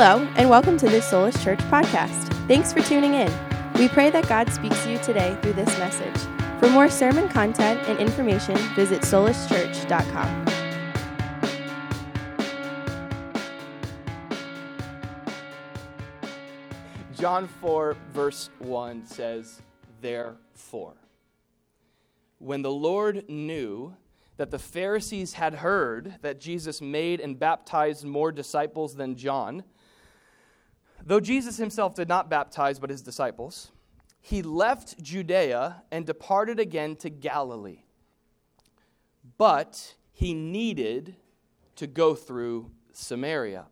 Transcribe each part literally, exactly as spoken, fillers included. Hello, and welcome to this Solus Church podcast. Thanks for tuning in. We pray that God speaks to you today through this message. For more sermon content and information, visit solus church dot com. John four, verse one says, "Therefore, when the Lord knew that the Pharisees had heard that Jesus made and baptized more disciples than John, though Jesus himself did not baptize but his disciples, he left Judea and departed again to Galilee. But he needed to go through Samaria.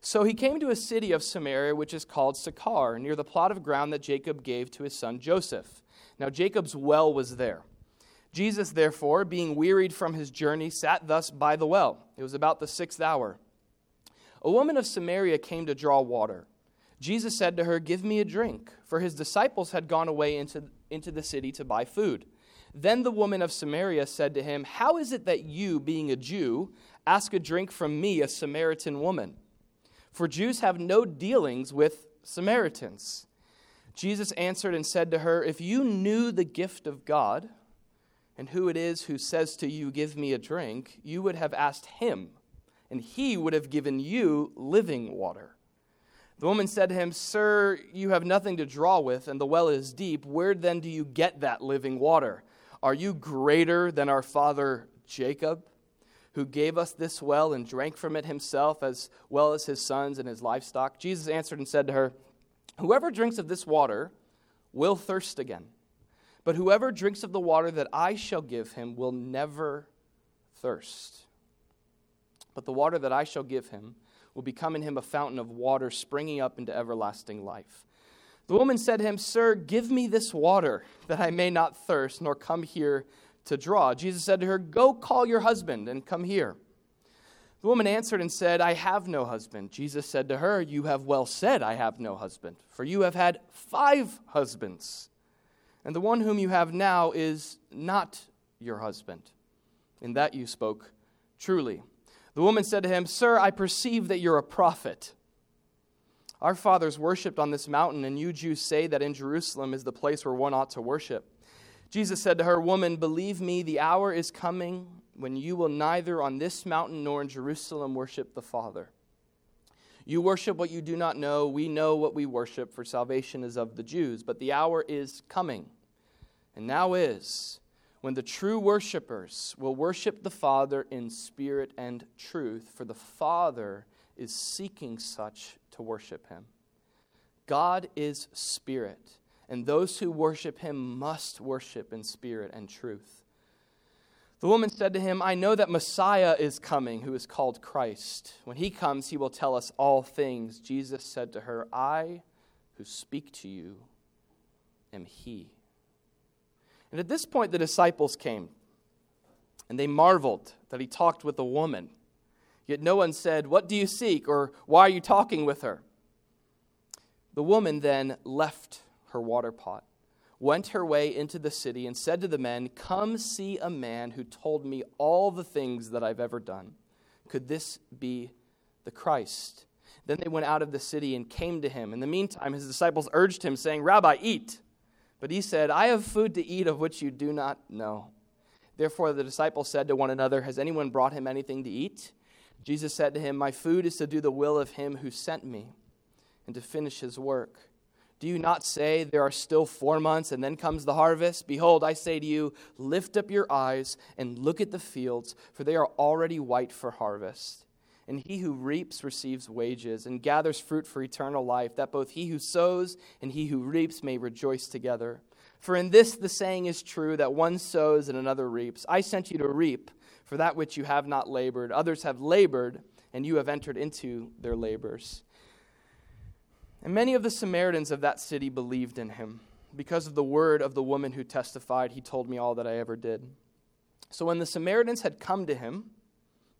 So he came to a city of Samaria, which is called Sychar, near the plot of ground that Jacob gave to his son Joseph. Now Jacob's well was there. Jesus, therefore, being wearied from his journey, sat thus by the well. It was about the sixth hour. A woman of Samaria came to draw water. Jesus said to her, 'Give me a drink,' for his disciples had gone away into, into the city to buy food. Then the woman of Samaria said to him, 'How is it that you, being a Jew, ask a drink from me, a Samaritan woman? For Jews have no dealings with Samaritans.' Jesus answered and said to her, 'If you knew the gift of God, and who it is who says to you, give me a drink, you would have asked him, and he would have given you living water.' The woman said to him, 'Sir, you have nothing to draw with, and the well is deep. Where then do you get that living water? Are you greater than our father Jacob, who gave us this well and drank from it himself, as well as his sons and his livestock?' Jesus answered and said to her, 'Whoever drinks of this water will thirst again. But whoever drinks of the water that I shall give him will never thirst. But the water that I shall give him will become in him a fountain of water springing up into everlasting life.' The woman said to him, 'Sir, give me this water that I may not thirst, nor come here to draw.' Jesus said to her, 'Go call your husband and come here.' The woman answered and said, 'I have no husband.' Jesus said to her, 'You have well said, I have no husband, for you have had five husbands. And the one whom you have now is not your husband. In that you spoke truly.' The woman said to him, 'Sir, I perceive that you're a prophet. Our fathers worshipped on this mountain, and you Jews say that in Jerusalem is the place where one ought to worship.' Jesus said to her, 'Woman, believe me, the hour is coming when you will neither on this mountain nor in Jerusalem worship the Father. You worship what you do not know. We know what we worship, for salvation is of the Jews. But the hour is coming, and now is, when the true worshipers will worship the Father in spirit and truth, for the Father is seeking such to worship him. God is spirit, and those who worship him must worship in spirit and truth.' The woman said to him, 'I know that Messiah is coming, who is called Christ. When he comes, he will tell us all things.' Jesus said to her, 'I who speak to you am he.' And at this point, the disciples came, and they marveled that he talked with a woman. Yet no one said, 'What do you seek?' or 'Why are you talking with her?' The woman then left her water pot, went her way into the city, and said to the men, 'Come see a man who told me all the things that I've ever done. Could this be the Christ?' Then they went out of the city and came to him. In the meantime, his disciples urged him, saying, 'Rabbi, eat.' But he said, 'I have food to eat of which you do not know.' Therefore the disciples said to one another, 'Has anyone brought him anything to eat?' Jesus said to him, 'My food is to do the will of him who sent me, and to finish his work. Do you not say, there are still four months, and then comes the harvest? Behold, I say to you, lift up your eyes and look at the fields, for they are already white for harvest. And he who reaps receives wages and gathers fruit for eternal life, that both he who sows and he who reaps may rejoice together. For in this the saying is true, that one sows and another reaps. I sent you to reap for that which you have not labored. Others have labored, and you have entered into their labors.' And many of the Samaritans of that city believed in him, because of the word of the woman who testified, 'He told me all that I ever did.' So when the Samaritans had come to him,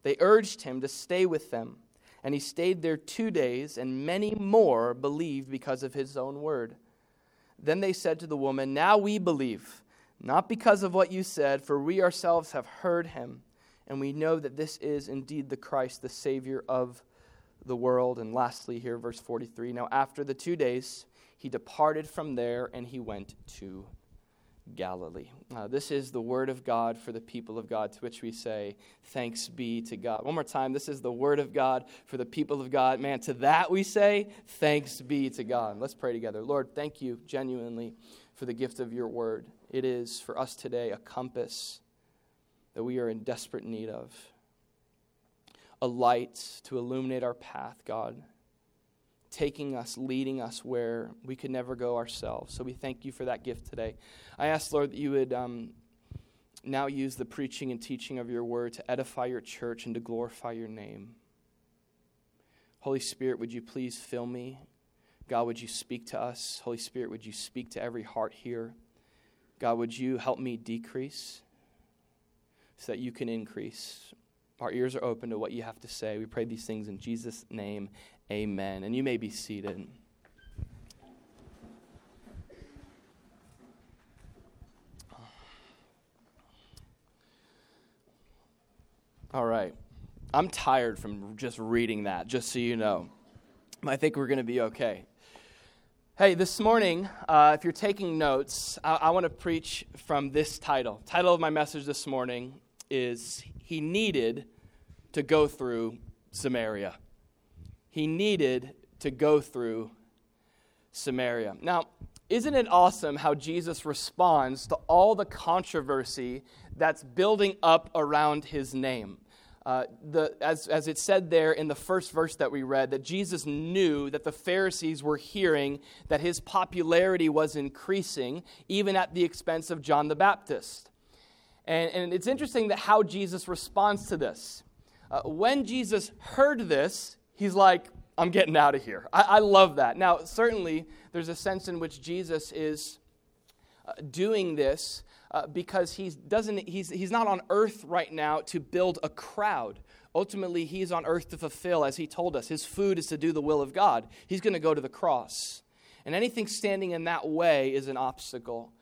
they urged him to stay with them. And he stayed there two days, and many more believed because of his own word. Then they said to the woman, 'Now we believe, not because of what you said, for we ourselves have heard him, and we know that this is indeed the Christ, the Savior of the world. And lastly here, verse forty-three, now after the two days, he departed from there and he went to Galilee. Uh, this is the word of God for the people of God, to which we say, thanks be to God. One more time, this is the word of God for the people of God. Man, to that we say, thanks be to God. Let's pray together. Lord, thank you genuinely for the gift of your word. It is for us today a compass that we are in desperate need of, a light to illuminate our path, God, taking us, leading us where we could never go ourselves. So we thank you for that gift today. I ask, Lord, that you would um, now use the preaching and teaching of your word to edify your church and to glorify your name. Holy Spirit, would you please fill me? God, would you speak to us? Holy Spirit, would you speak to every heart here? God, would you help me decrease so that you can increase? Our ears are open to what you have to say. We pray these things in Jesus' name. Amen. And you may be seated. All right. I'm tired from just reading that, just so you know. I think we're going to be okay. Hey, this morning, uh, if you're taking notes, I, I want to preach from this title. Title of my message this morning is He Needed to Go Through Samaria. He needed to go through Samaria. Now, isn't it awesome how Jesus responds to all the controversy that's building up around his name? Uh, the, as, as it said there in the first verse that we read, that Jesus knew that the Pharisees were hearing that his popularity was increasing, even at the expense of John the Baptist. And, and it's interesting that how Jesus responds to this. Uh, when Jesus heard this, he's like, I'm getting out of here. I, I love that. Now, certainly, there's a sense in which Jesus is uh, doing this uh, because he's doesn't he's he's not on earth right now to build a crowd. Ultimately, he's on earth to fulfill, as he told us, his food is to do the will of God. He's going to go to the cross. And anything standing in that way is an obstacle.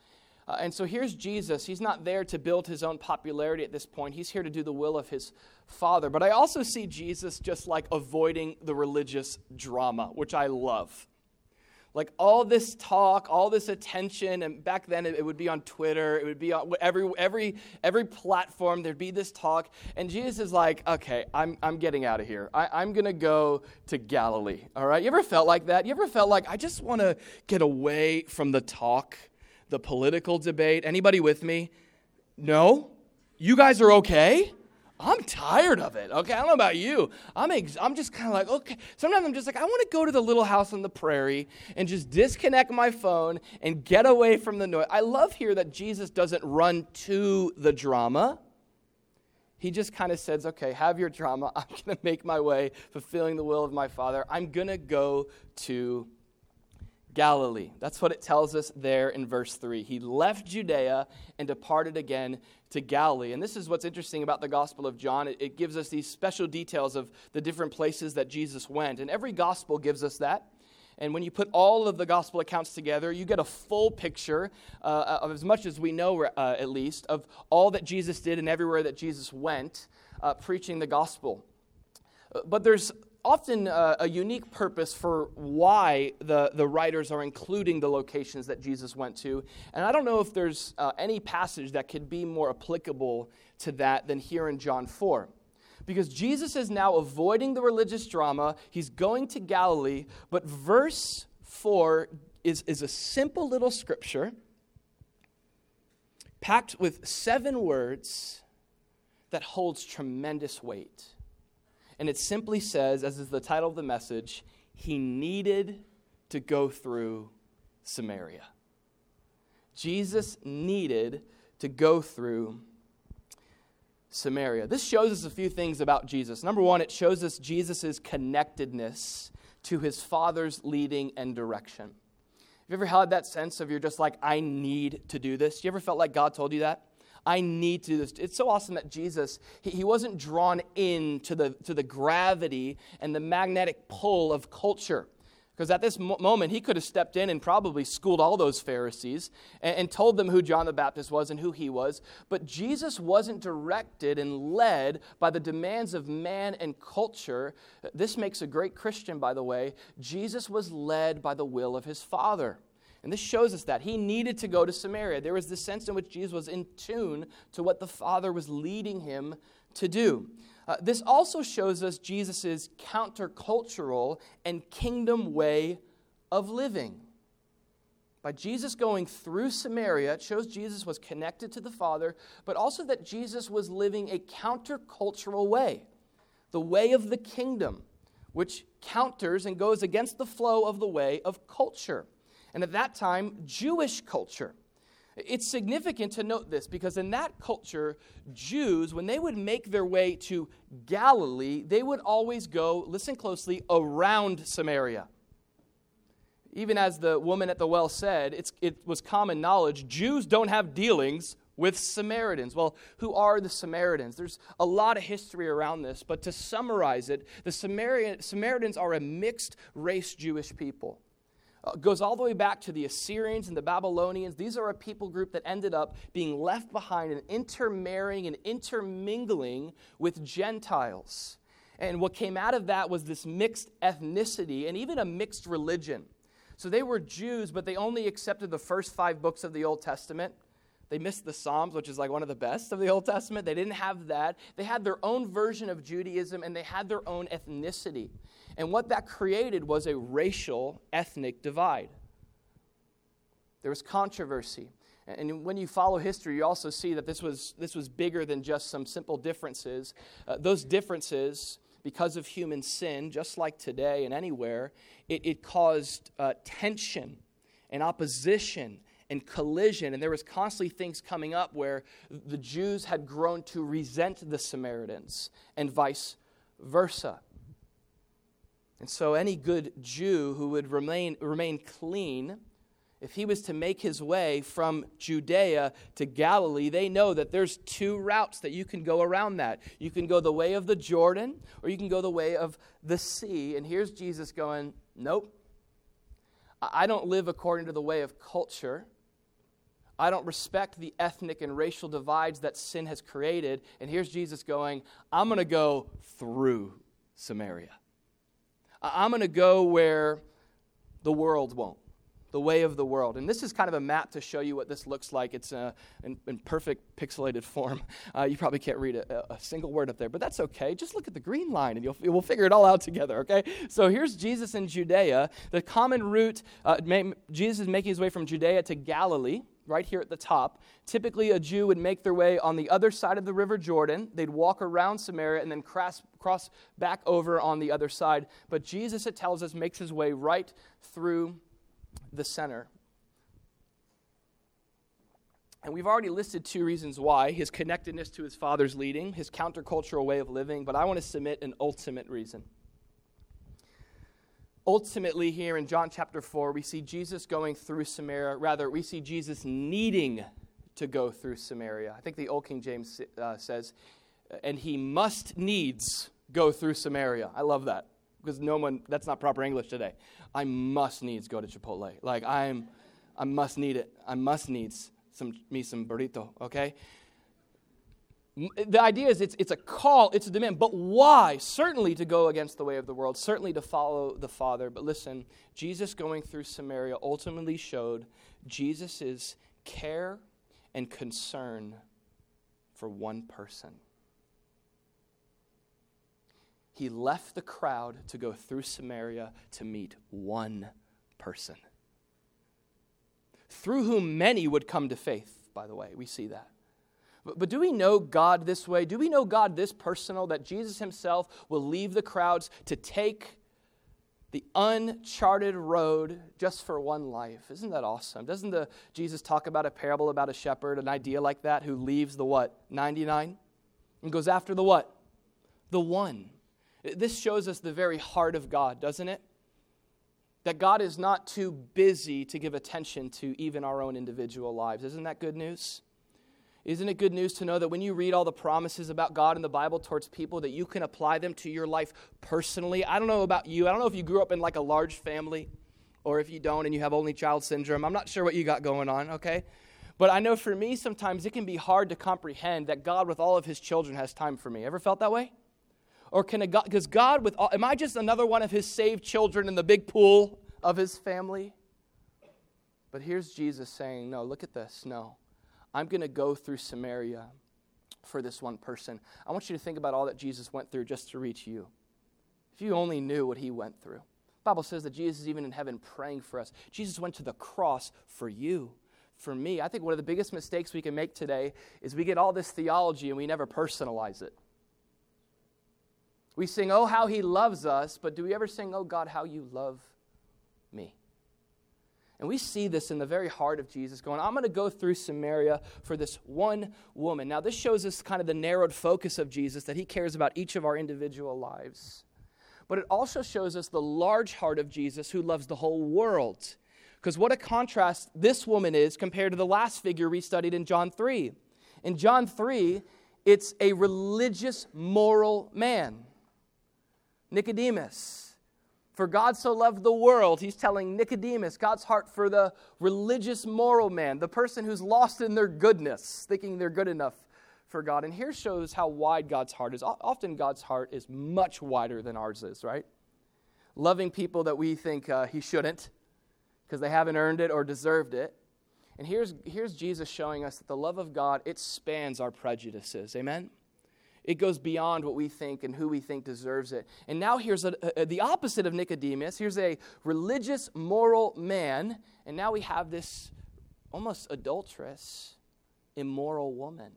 Uh, and so here's Jesus. He's not there to build his own popularity at this point. He's here to do the will of his Father. But I also see Jesus just like avoiding the religious drama, which I love. Like all this talk, all this attention, and back then it would be on Twitter, it would be on every every every platform, there'd be this talk, and Jesus is like, okay, I'm I'm getting out of here. I, I'm gonna go to Galilee. All right. You ever felt like that? You ever felt like I just wanna get away from the talk? The political debate. Anybody with me? No? You guys are okay? I'm tired of it. Okay, I don't know about you. I'm ex- I'm just kind of like, okay. Sometimes I'm just like, I want to go to the little house on the prairie and just disconnect my phone and get away from the noise. I love here that Jesus doesn't run to the drama. He just kind of says, okay, have your drama. I'm going to make my way, fulfilling the will of my Father. I'm going to go to Galilee. That's what it tells us there in verse three. He left Judea and departed again to Galilee. And this is what's interesting about the Gospel of John. It, it gives us these special details of the different places that Jesus went. And every gospel gives us that. And when you put all of the gospel accounts together, you get a full picture uh, of as much as we know, uh, at least, of all that Jesus did and everywhere that Jesus went uh, preaching the gospel. But there's often uh, a unique purpose for why the, the writers are including the locations that Jesus went to. And I don't know if there's uh, any passage that could be more applicable to that than here in John four. Because Jesus is now avoiding the religious drama. He's going to Galilee. But verse four is, is a simple little scripture packed with seven words that holds tremendous weight. And it simply says, as is the title of the message, he needed to go through Samaria. Jesus needed to go through Samaria. This shows us a few things about Jesus. Number one, it shows us Jesus' connectedness to his Father's leading and direction. Have you ever had that sense of you're just like, I need to do this? You ever felt like God told you that? I need to do this. It's so awesome that Jesus, he, he wasn't drawn in to the, to the gravity and the magnetic pull of culture. Because at this mo- moment, he could have stepped in and probably schooled all those Pharisees and, and told them who John the Baptist was and who he was. But Jesus wasn't directed and led by the demands of man and culture. This makes a great Christian, by the way. Jesus was led by the will of his Father. And this shows us that. He needed to go to Samaria. There was this sense in which Jesus was in tune to what the Father was leading him to do. Uh, this also shows us Jesus' countercultural and kingdom way of living. By Jesus going through Samaria, it shows Jesus was connected to the Father, but also that Jesus was living a countercultural way, the way of the kingdom, which counters and goes against the flow of the way of culture. And at that time, Jewish culture. It's significant to note this because in that culture, Jews, when they would make their way to Galilee, they would always go, listen closely, around Samaria. Even as the woman at the well said, it's, it was common knowledge, Jews don't have dealings with Samaritans. Well, who are the Samaritans? There's a lot of history around this, but to summarize it, the Samarian, Samaritans are a mixed race Jewish people. Goes all the way back to the Assyrians and the Babylonians. These are a people group that ended up being left behind and intermarrying and intermingling with Gentiles. And what came out of that was this mixed ethnicity and even a mixed religion. So they were Jews, but they only accepted the first five books of the Old Testament. They missed the Psalms, which is like one of the best of the Old Testament. They didn't have that. They had their own version of Judaism, and they had their own ethnicity. And what that created was a racial, ethnic divide. There was controversy. And when you follow history, you also see that this was, this was bigger than just some simple differences. Uh, those differences, because of human sin, just like today and anywhere, it, it caused uh, tension and opposition and collision, and there was constantly things coming up where the Jews had grown to resent the Samaritans, and vice versa. And so any good Jew who would remain remain clean, if he was to make his way from Judea to Galilee, they know that there's two routes that you can go around that. You can go the way of the Jordan, or you can go the way of the sea. And here's Jesus going, nope. I don't live according to the way of culture. I don't respect the ethnic and racial divides that sin has created. And here's Jesus going, I'm going to go through Samaria. I'm going to go where the world won't, the way of the world. And this is kind of a map to show you what this looks like. It's uh, in, in perfect pixelated form. Uh, you probably can't read a, a single word up there, but that's okay. Just look at the green line, and you'll, we'll figure it all out together, okay? So here's Jesus in Judea. The common route, uh, may, Jesus is making his way from Judea to Galilee, right here at the top. Typically, a Jew would make their way on the other side of the River Jordan. They'd walk around Samaria and then cross, cross back over on the other side. But Jesus, it tells us, makes his way right through the center. And we've already listed two reasons why: his connectedness to his Father's leading, his countercultural way of living, but I want to submit an ultimate reason. Ultimately, here in John chapter four, we see Jesus going through Samaria. Rather, we see Jesus needing to go through Samaria. I think the Old King James uh, says, and he must needs go through Samaria. I love that, because no one, that's not proper English today. I must needs go to Chipotle. Like, I'm, I must need it. I must needs some, me some burrito, okay? The idea is it's it's a call, it's a demand, but why? Certainly to go against the way of the world, certainly to follow the Father. But listen, Jesus going through Samaria ultimately showed Jesus' care and concern for one person. He left the crowd to go through Samaria to meet one person, through whom many would come to faith, by the way. We see that. But do we know God this way? Do we know God this personal, that Jesus himself will leave the crowds to take the uncharted road just for one life? Isn't that awesome? Doesn't the Jesus talk about a parable about a shepherd, an idea like that, who leaves the what? ninety-nine? And goes after the what? The one. This shows us the very heart of God, doesn't it? That God is not too busy to give attention to even our own individual lives. Isn't that good news? Isn't it good news to know that when you read all the promises about God in the Bible towards people, that you can apply them to your life personally? I don't know about you. I don't know if you grew up in like a large family or if you don't and you have only child syndrome. I'm not sure what you got going on, okay? But I know for me sometimes it can be hard to comprehend that God with all of his children has time for me. Ever felt that way? Or can a God, because God with all, am I just another one of his saved children in the big pool of his family? But here's Jesus saying, no, look at this, no. I'm going to go through Samaria for this one person. I want you to think about all that Jesus went through just to reach you. If you only knew what he went through. The Bible says that Jesus is even in heaven praying for us. Jesus went to the cross for you, for me. I think one of the biggest mistakes we can make today is we get all this theology and we never personalize it. We sing, oh, how he loves us, but do we ever sing, oh, God, how you love me? And we see this in the very heart of Jesus going, I'm going to go through Samaria for this one woman. Now, this shows us kind of the narrowed focus of Jesus, that he cares about each of our individual lives. But it also shows us the large heart of Jesus who loves the whole world. Because what a contrast this woman is compared to the last figure we studied in John three. In John three, it's a religious, moral man, Nicodemus. For God so loved the world, he's telling Nicodemus, God's heart for the religious moral man, the person who's lost in their goodness, thinking they're good enough for God. And here shows how wide God's heart is. Often God's heart is much wider than ours is, right? Loving people that we think uh, he shouldn't because they haven't earned it or deserved it. And here's, here's Jesus showing us that the love of God, it spans our prejudices, amen? It goes beyond what we think and who we think deserves it. And now here's a, a, the opposite of Nicodemus. Here's a religious, moral man. And now we have this almost adulterous, immoral woman.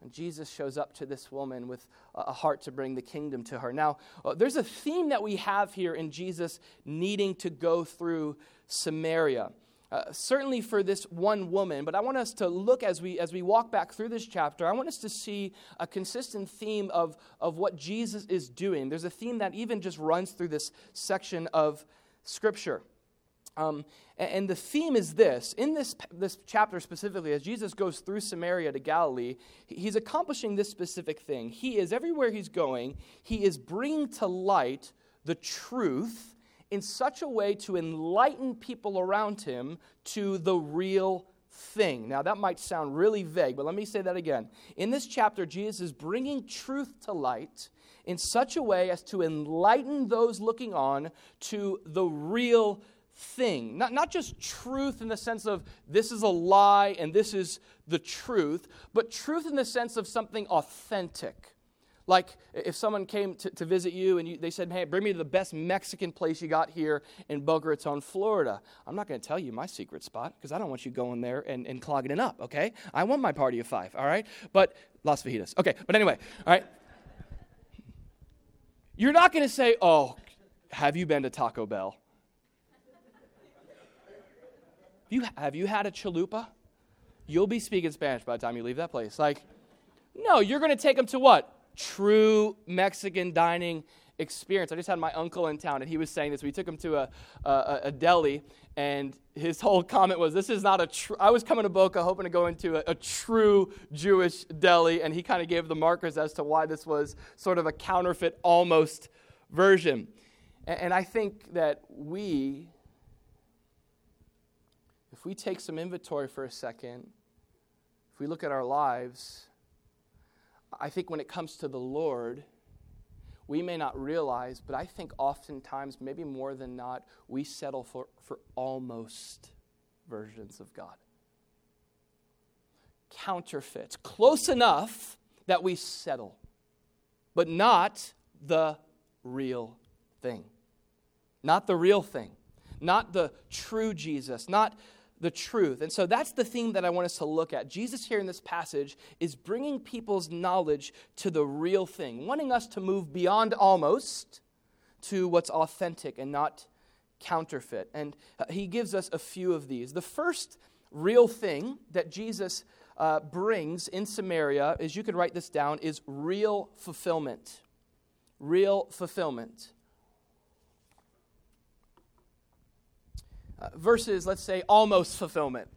And Jesus shows up to this woman with a heart to bring the kingdom to her. Now, uh, there's a theme that we have here in Jesus needing to go through Samaria. Uh, certainly for this one woman, but I want us to look as we as we walk back through this chapter, I want us to see a consistent theme of, of what Jesus is doing. There's a theme that even just runs through this section of Scripture. Um, and, and the theme is this. In this, this chapter specifically, as Jesus goes through Samaria to Galilee, he's accomplishing this specific thing. He is, everywhere he's going, he is bringing to light the truth in such a way to enlighten people around him to the real thing. Now, that might sound really vague, but let me say that again. In this chapter, Jesus is bringing truth to light in such a way as to enlighten those looking on to the real thing. Not, not just truth in the sense of this is a lie and this is the truth, but truth in the sense of something authentic. Like if someone came to, to visit you and you, they said, hey, bring me to the best Mexican place you got here in Boca Raton, Florida. I'm not going to tell you my secret spot because I don't want you going there and, and clogging it up, okay? I want my party of five, all right? But Las Vegas, okay, but anyway, all right? You're not going to say, oh, have you been to Taco Bell? You, have you had a chalupa? You'll be speaking Spanish by the time you leave that place. Like, no, you're going to take them to what? True Mexican dining experience. I just had my uncle in town, and he was saying this. We took him to a a, a deli, and his whole comment was, this is not a true, I was coming to Boca hoping to go into a, a true Jewish deli, and he kind of gave the markers as to why this was sort of a counterfeit almost version. And, and I think that we, if we take some inventory for a second, if we look at our lives, I think when it comes to the Lord, we may not realize, but I think oftentimes, maybe more than not, we settle for, for almost versions of God. Counterfeits. Close enough that we settle, but not the real thing. Not the real thing. Not the true Jesus. Not the truth. And so that's the theme that I want us to look at. Jesus here in this passage is bringing people's knowledge to the real thing, wanting us to move beyond almost to what's authentic and not counterfeit. And he gives us a few of these. The first real thing that Jesus uh, brings in Samaria, as you could write this down, is real fulfillment. Real fulfillment. Uh, versus, let's say, almost fulfillment,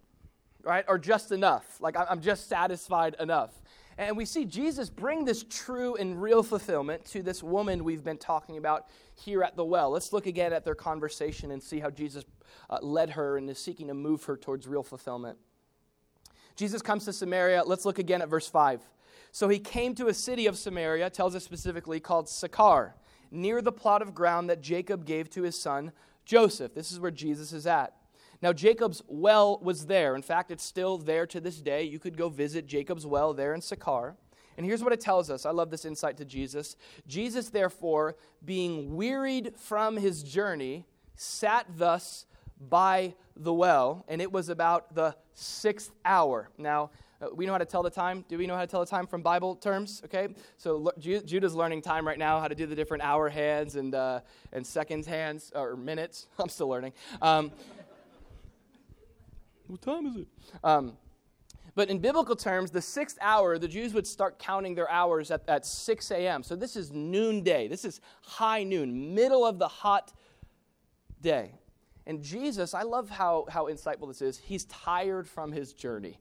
right? Or just enough. Like, I'm just satisfied enough. And we see Jesus bring this true and real fulfillment to this woman we've been talking about here at the well. Let's look again at their conversation and see how Jesus uh, led her and is seeking to move her towards real fulfillment. Jesus comes to Samaria. Let's look again at verse five. So he came to a city of Samaria, tells us specifically, called Sychar, near the plot of ground that Jacob gave to his son Joseph. This is where Jesus is at. Now, Jacob's well was there. In fact, it's still there to this day. You could go visit Jacob's well there in Sychar. And here's what it tells us. I love this insight to Jesus. Jesus, therefore, being wearied from his journey, sat thus by the well, and it was about the sixth hour. Now, we know how to tell the time. Do we know how to tell the time from Bible terms? Okay, so Judah's learning time right now, how to do the different hour hands and uh, and seconds hands, or minutes. I'm still learning. Um What time is it? Um, but in biblical terms, the sixth hour, the Jews would start counting their hours at, at six a.m. So this is noonday. This is high noon, middle of the hot day. And Jesus, I love how, how insightful this is. He's tired from his journey,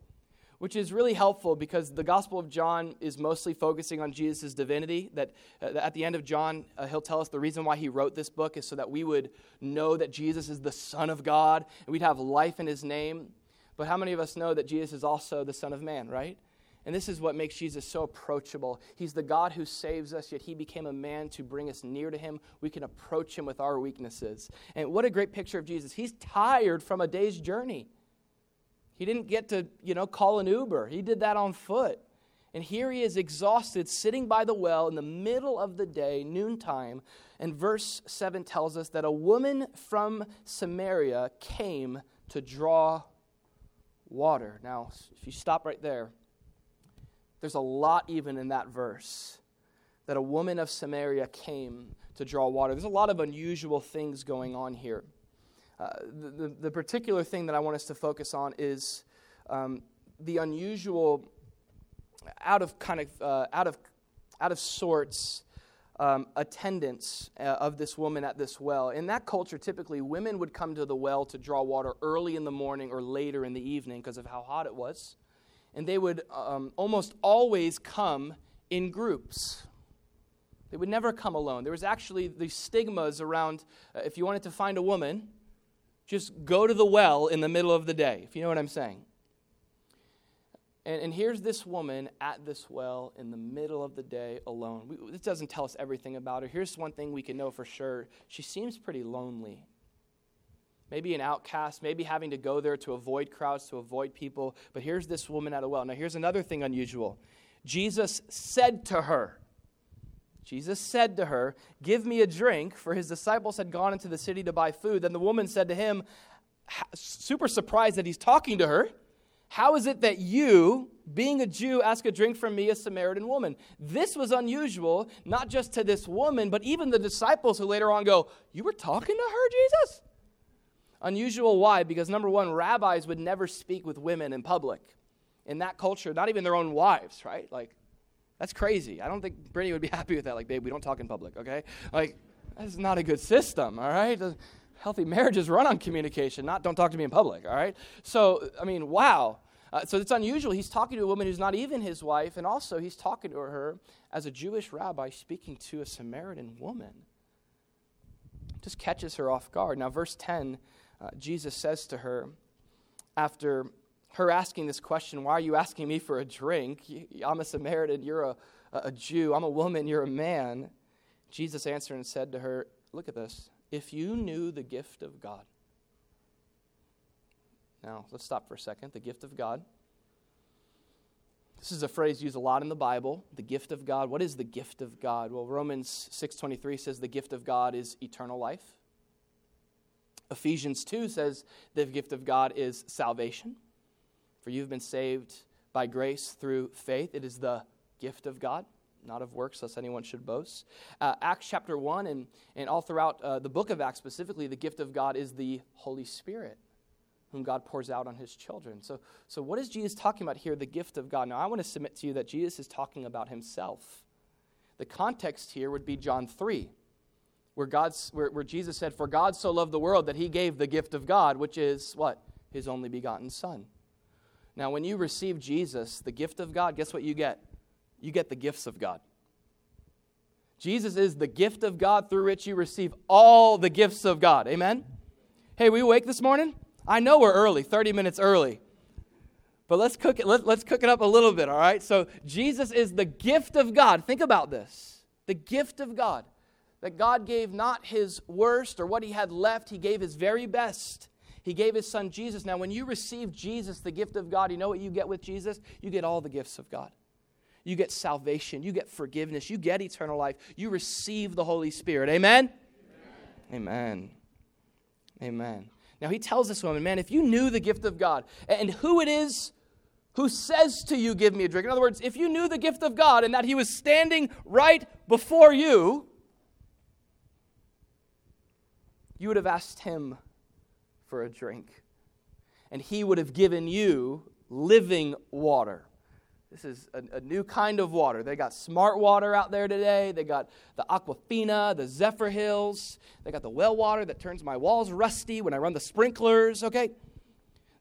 which is really helpful because the Gospel of John is mostly focusing on Jesus' divinity. That uh, at the end of John, uh, he'll tell us the reason why he wrote this book is so that we would know that Jesus is the Son of God and we'd have life in his name. But how many of us know that Jesus is also the Son of Man, right? And this is what makes Jesus so approachable. He's the God who saves us, yet he became a man to bring us near to him. We can approach him with our weaknesses. And what a great picture of Jesus. He's tired from a day's journey. He didn't get to, you know, call an Uber. He did that on foot. And here he is exhausted, sitting by the well in the middle of the day, noontime. And verse seven tells us that a woman from Samaria came to draw water. Now, if you stop right there, there's a lot even in that verse, that a woman of Samaria came to draw water. There's a lot of unusual things going on here. Uh, the, the particular thing that I want us to focus on is um, the unusual, out of kind of uh, out of out of sorts um, attendance uh, of this woman at this well. In that culture, typically women would come to the well to draw water early in the morning or later in the evening because of how hot it was, and they would um, almost always come in groups. They would never come alone. There was actually these stigmas around uh, if you wanted to find a woman, just go to the well in the middle of the day, if you know what I'm saying. And, and here's this woman at this well in the middle of the day alone. We, this doesn't tell us everything about her. Here's one thing we can know for sure. She seems pretty lonely. Maybe an outcast, maybe having to go there to avoid crowds, to avoid people. But here's this woman at a well. Now, here's another thing unusual. Jesus said to her, Jesus said to her, give me a drink, for his disciples had gone into the city to buy food. Then the woman said to him, super surprised that he's talking to her, how is it that you, being a Jew, ask a drink from me, a Samaritan woman? This was unusual, not just to this woman, but even the disciples who later on go, you were talking to her, Jesus? Unusual, why? Because number one, rabbis would never speak with women in public. In that culture, not even their own wives, right? Like, that's crazy. I don't think Brittany would be happy with that. Like, babe, we don't talk in public, okay? Like, that's not a good system, all right? Healthy marriages run on communication, not don't talk to me in public, all right? So, I mean, wow. Uh, so it's unusual. He's talking to a woman who's not even his wife, and also he's talking to her as a Jewish rabbi speaking to a Samaritan woman. Just catches her off guard. Now, verse ten, uh, Jesus says to her, after her asking this question, why are you asking me for a drink? I'm a Samaritan, you're a, a Jew. I'm a woman, you're a man. Jesus answered and said to her, look at this. If you knew the gift of God. Now, let's stop for a second. The gift of God. This is a phrase used a lot in the Bible. The gift of God. What is the gift of God? Well, Romans six twenty-three says the gift of God is eternal life. Ephesians two says the gift of God is salvation. For you've been saved by grace through faith. It is the gift of God, not of works, lest anyone should boast. Uh, Acts chapter one and, and all throughout uh, the book of Acts specifically, the gift of God is the Holy Spirit, whom God pours out on his children. So, so what is Jesus talking about here, the gift of God? Now, I want to submit to you that Jesus is talking about himself. The context here would be John three, where, God's, where, where Jesus said, for God so loved the world that he gave the gift of God, which is what? His only begotten Son. Now, when you receive Jesus, the gift of God, guess what you get? You get the gifts of God. Jesus is the gift of God through which you receive all the gifts of God. Amen? Hey, were you awake this morning? I know we're early, thirty minutes early. But let's cook it, let, let's cook it up a little bit, all right? So Jesus is the gift of God. Think about this. The gift of God. That God gave not his worst or what he had left. He gave his very best. He gave his son Jesus. Now, when you receive Jesus, the gift of God, you know what you get with Jesus? You get all the gifts of God. You get salvation. You get forgiveness. You get eternal life. You receive the Holy Spirit. Amen? Amen. Amen. Amen. Now, he tells this woman, man, if you knew the gift of God and who it is who says to you, give me a drink. In other words, if you knew the gift of God and that he was standing right before you, you would have asked him for a drink. And he would have given you living water. This is a, a new kind of water. They got smart water out there today. They got the Aquafina, the Zephyr Hills. They got the well water that turns my walls rusty when I run the sprinklers, okay?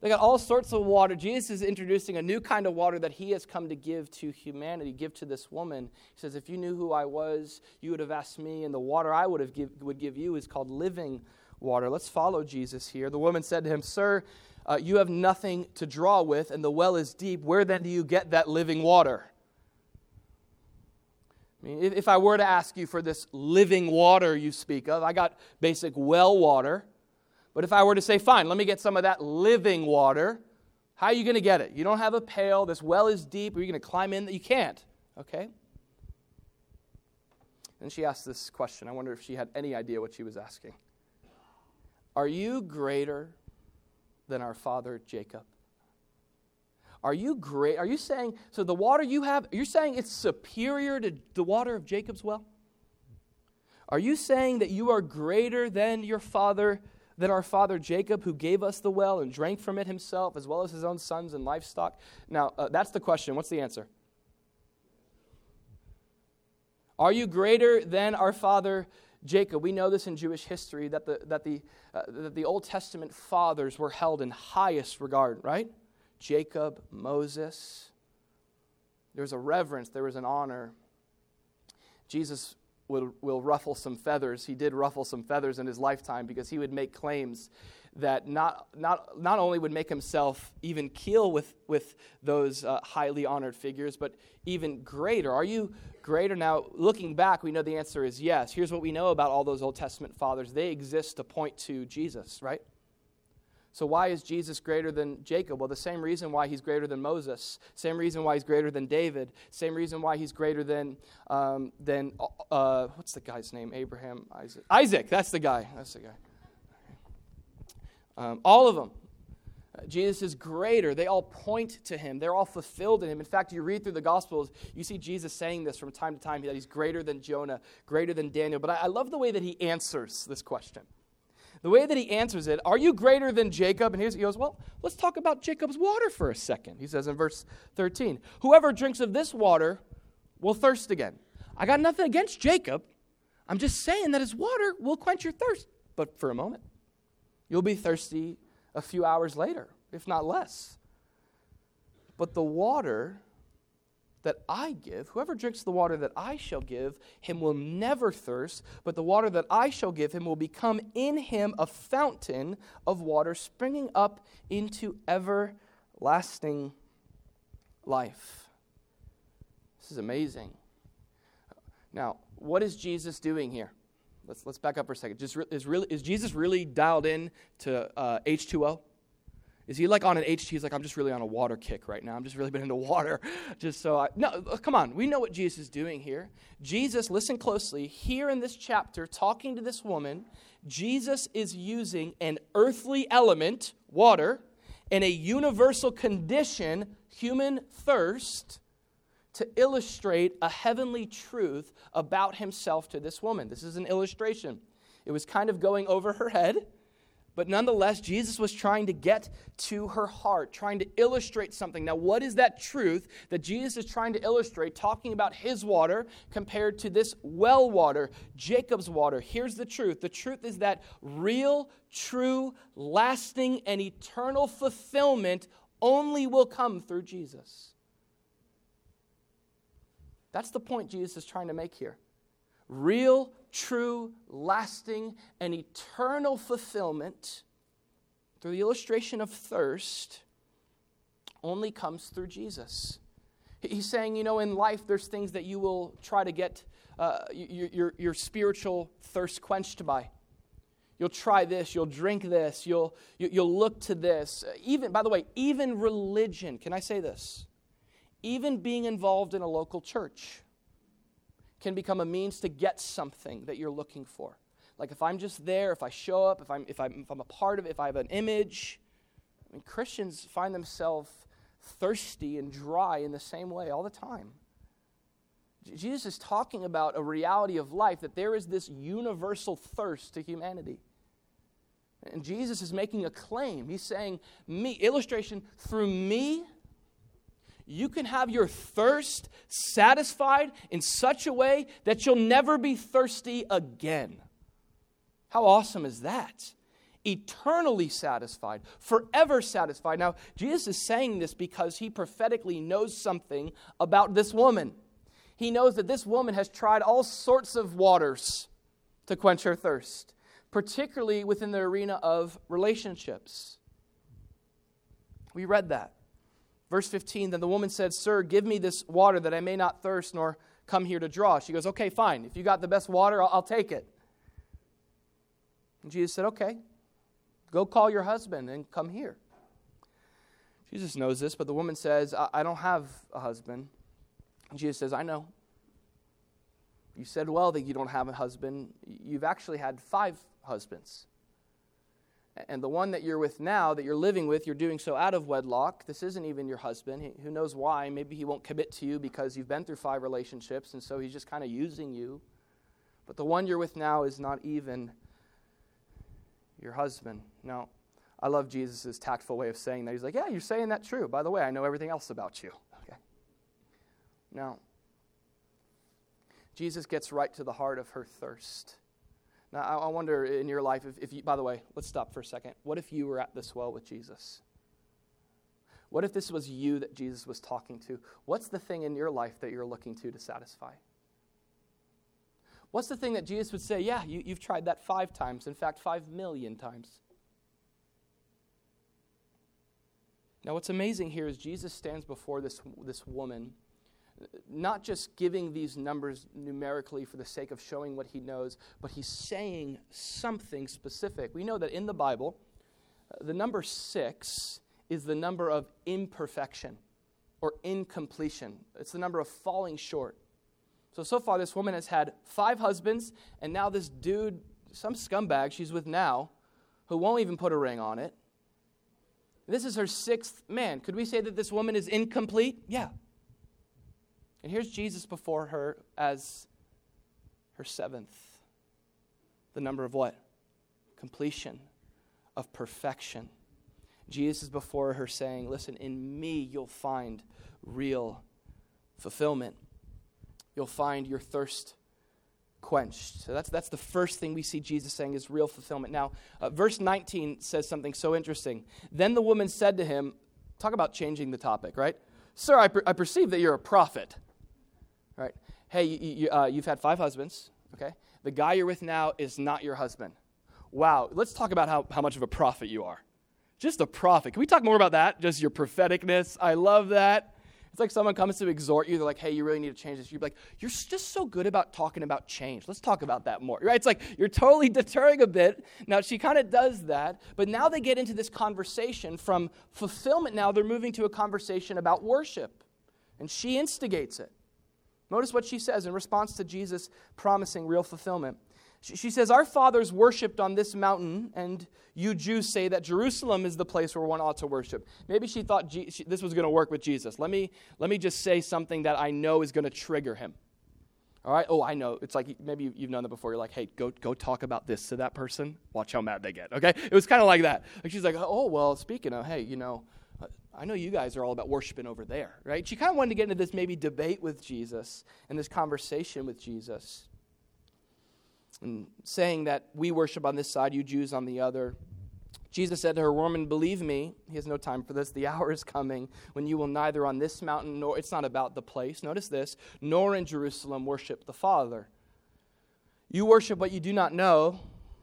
They got all sorts of water. Jesus is introducing a new kind of water that he has come to give to humanity, give to this woman. He says, if you knew who I was, you would have asked me, and the water I would have give, would give you is called living water. Let's follow Jesus here. The woman said to him, sir, Uh, you have nothing to draw with, and the well is deep. Where then do you get that living water? I mean, if, if I were to ask you for this living water you speak of, I got basic well water. But if I were to say, fine, let me get some of that living water, how are you going to get it? You don't have a pail. This well is deep. Are you going to climb in? You can't. Okay? And she asked this question. I wonder if she had any idea what she was asking. Are you greater than our father Jacob? Are you great? Are you saying, so the water you have, you're saying it's superior to the water of Jacob's well? Are you saying that you are greater than your father, than our father Jacob, who gave us the well and drank from it himself, as well as his own sons and livestock? Now, uh, that's the question. What's the answer? Are you greater than our father Jacob? We know this in Jewish history, that the that the uh, that the Old Testament fathers were held in highest regard, right? Jacob, Moses. There was a reverence. There was an honor. Jesus will, will ruffle some feathers. He did ruffle some feathers in his lifetime because he would make claims that not not not only would make himself even keel with with those uh, highly honored figures, but even greater. Are you greater? Now, looking back, we know the answer is yes. Here's what we know about all those Old Testament fathers. They exist to point to Jesus, right? So why is Jesus greater than Jacob? Well, the same reason why he's greater than Moses, same reason why he's greater than David, same reason why he's greater than, um, than uh, what's the guy's name? Abraham, Isaac. Isaac, that's the guy, that's the guy. Um, all of them. Jesus is greater. They all point to him. They're all fulfilled in him. In fact, you read through the Gospels, you see Jesus saying this from time to time, that he's greater than Jonah, greater than Daniel. But I, I love the way that he answers this question. The way that he answers it, are you greater than Jacob? And here's, he goes, well, let's talk about Jacob's water for a second. He says in verse thirteen, whoever drinks of this water will thirst again. I got nothing against Jacob. I'm just saying that his water will quench your thirst. But for a moment. You'll be thirsty a few hours later, if not less. But the water that I give, whoever drinks the water that I shall give, him will never thirst, but the water that I shall give him will become in him a fountain of water springing up into everlasting life. This is amazing. Now, what is Jesus doing here? Let's let's back up for a second. Just re- is really is Jesus really dialed in to uh, H two O? Is he like on an H two? He's like, I'm just really on a water kick right now. I'm just really been into water. Just so I no, come on. We know what Jesus is doing here. Jesus, listen closely. Here in this chapter, talking to this woman, Jesus is using an earthly element, water, and a universal condition, human thirst, to illustrate a heavenly truth about himself to this woman. This is an illustration. It was kind of going over her head, but nonetheless, Jesus was trying to get to her heart, trying to illustrate something. Now, what is that truth that Jesus is trying to illustrate, talking about his water compared to this well water, Jacob's water? Here's the truth. The truth is that real, true, lasting, and eternal fulfillment only will come through Jesus. That's the point Jesus is trying to make here. Real, true, lasting, and eternal fulfillment through the illustration of thirst only comes through Jesus. He's saying, you know, in life there's things that you will try to get uh, your, your, your spiritual thirst quenched by. You'll try this, you'll drink this, you'll you'll look to this. Even, by the way, even religion, can I say this? Even being involved in a local church can become a means to get something that you're looking for. Like if I'm just there, if I show up, if I'm if I'm if I'm a part of it, if I have an image. I mean, Christians find themselves thirsty and dry in the same way all the time. Jesus is talking about a reality of life, that there is this universal thirst to humanity. And Jesus is making a claim. He's saying, me, illustration, through me, you can have your thirst satisfied in such a way that you'll never be thirsty again. How awesome is that? Eternally satisfied, forever satisfied. Now, Jesus is saying this because he prophetically knows something about this woman. He knows that this woman has tried all sorts of waters to quench her thirst, particularly within the arena of relationships. We read that. Verse fifteen, then the woman said, "Sir, give me this water that I may not thirst nor come here to draw." She goes, "Okay, fine. If you got the best water, I'll, I'll take it." And Jesus said, "Okay, go call your husband and come here." Jesus knows this, but the woman says, I, I don't have a husband." And Jesus says, "I know. You said well that you don't have a husband. You've actually had five husbands. And the one that you're with now, that you're living with, you're doing so out of wedlock. This isn't even your husband. He, who knows why? Maybe he won't commit to you because you've been through five relationships, and so he's just kind of using you. But the one you're with now is not even your husband." Now, I love Jesus' tactful way of saying that. He's like, "Yeah, you're saying that true. By the way, I know everything else about you." Okay. Now, Jesus gets right to the heart of her thirst. Now, I wonder in your life, if, if you, by the way, let's stop for a second. What if you were at this well with Jesus? What if this was you that Jesus was talking to? What's the thing in your life that you're looking to to satisfy? What's the thing that Jesus would say, "Yeah, you, you've tried that five times, in fact, five million times"? Now, what's amazing here is Jesus stands before this, this woman, not just giving these numbers numerically for the sake of showing what he knows, but he's saying something specific. We know that in the Bible, the number six is the number of imperfection or incompletion. It's the number of falling short. So, so far this woman has had five husbands, and now this dude, some scumbag she's with now, who won't even put a ring on it. This is her sixth man. Could we say that this woman is incomplete? Yeah. And here's Jesus before her as her seventh. The number of what? Completion, of perfection. Jesus is before her saying, "Listen, in me you'll find real fulfillment. You'll find your thirst quenched." So that's that's the first thing we see Jesus saying is real fulfillment. Now, uh, verse nineteen says something so interesting. Then the woman said to him, talk about changing the topic, right? "Sir, I, per- I perceive that you're a prophet." Right? Hey, you, you, uh, you've had five husbands, okay? The guy you're with now is not your husband. Wow, let's talk about how, how much of a prophet you are. Just a prophet. Can we talk more about that? Just your propheticness. I love that. It's like someone comes to exhort you. They're like, "Hey, you really need to change this." You're like, "You're just so good about talking about change. Let's talk about that more." Right? It's like you're totally deterring a bit. Now, she kind of does that. But now they get into this conversation from fulfillment. Now they're moving to a conversation about worship. And she instigates it. Notice what she says in response to Jesus promising real fulfillment. She, she says, "Our fathers worshipped on this mountain, and you Jews say that Jerusalem is the place where one ought to worship." Maybe she thought G- she, this was going to work with Jesus. Let me let me just say something that I know is going to trigger him. All right? Oh, I know. It's like maybe you've known that before. You're like, "Hey, go go talk about this to that person. Watch how mad they get." Okay? It was kind of like that. Like she's like, "Oh, well, speaking of, hey, you know, I know you guys are all about worshiping over there," right? She kind of wanted to get into this maybe debate with Jesus and this conversation with Jesus. And saying that we worship on this side, you Jews on the other. Jesus said to her, "Woman, believe me, he has no time for this. The hour is coming when you will neither on this mountain nor," it's not about the place, notice this, "nor in Jerusalem worship the Father. You worship what you do not know,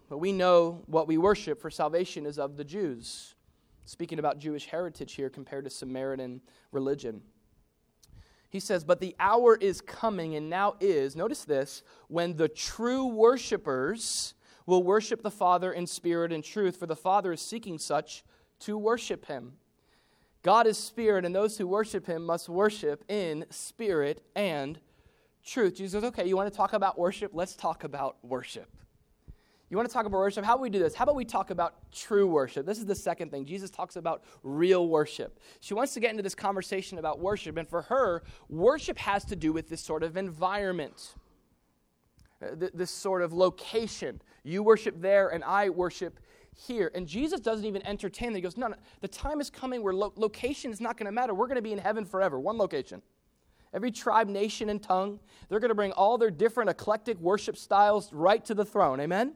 but we know what we worship, for salvation is of the Jews." Speaking about Jewish heritage here compared to Samaritan religion. He says, "But the hour is coming and now is," notice this, "when the true worshipers will worship the Father in spirit and truth, for the Father is seeking such to worship him. God is spirit, and those who worship him must worship in spirit and truth." Jesus goes, okay, you want to talk about worship? Let's talk about worship. You want to talk about worship? How do we do this? How about we talk about true worship? This is the second thing. Jesus talks about real worship. She wants to get into this conversation about worship, and for her, worship has to do with this sort of environment, this sort of location. You worship there, and I worship here. And Jesus doesn't even entertain that. He goes, no, no, the time is coming where lo- location is not going to matter. We're going to be in heaven forever, one location. Every tribe, nation, and tongue, they're going to bring all their different eclectic worship styles right to the throne. Amen?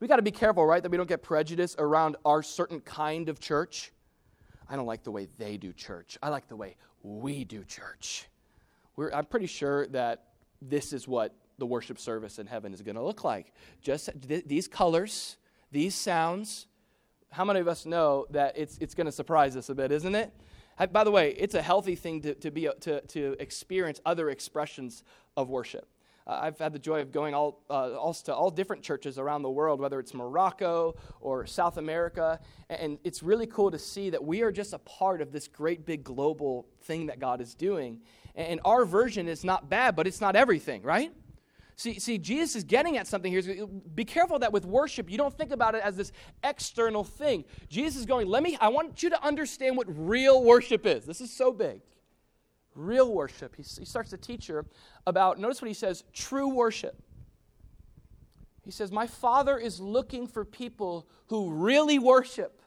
We got to be careful, right, that we don't get prejudice around our certain kind of church. I don't like the way they do church. I like the way we do church. We're, I'm pretty sure that this is what the worship service in heaven is going to look like. Just th- these colors, these sounds. How many of us know that it's it's going to surprise us a bit, isn't it? I, by the way, it's a healthy thing to to be to to experience other expressions of worship. Uh, I've had the joy of going all, uh, all to all different churches around the world, whether it's Morocco or South America, and it's really cool to see that we are just a part of this great big global thing that God is doing, and our version is not bad, but it's not everything, right? See, see, Jesus is getting at something here. Be careful that with worship, you don't think about it as this external thing. Jesus is going, let me, I want you to understand what real worship is. This is so big. Real worship. He, he starts to teach her about, notice what he says, true worship. He says, my Father is looking for people who really worship,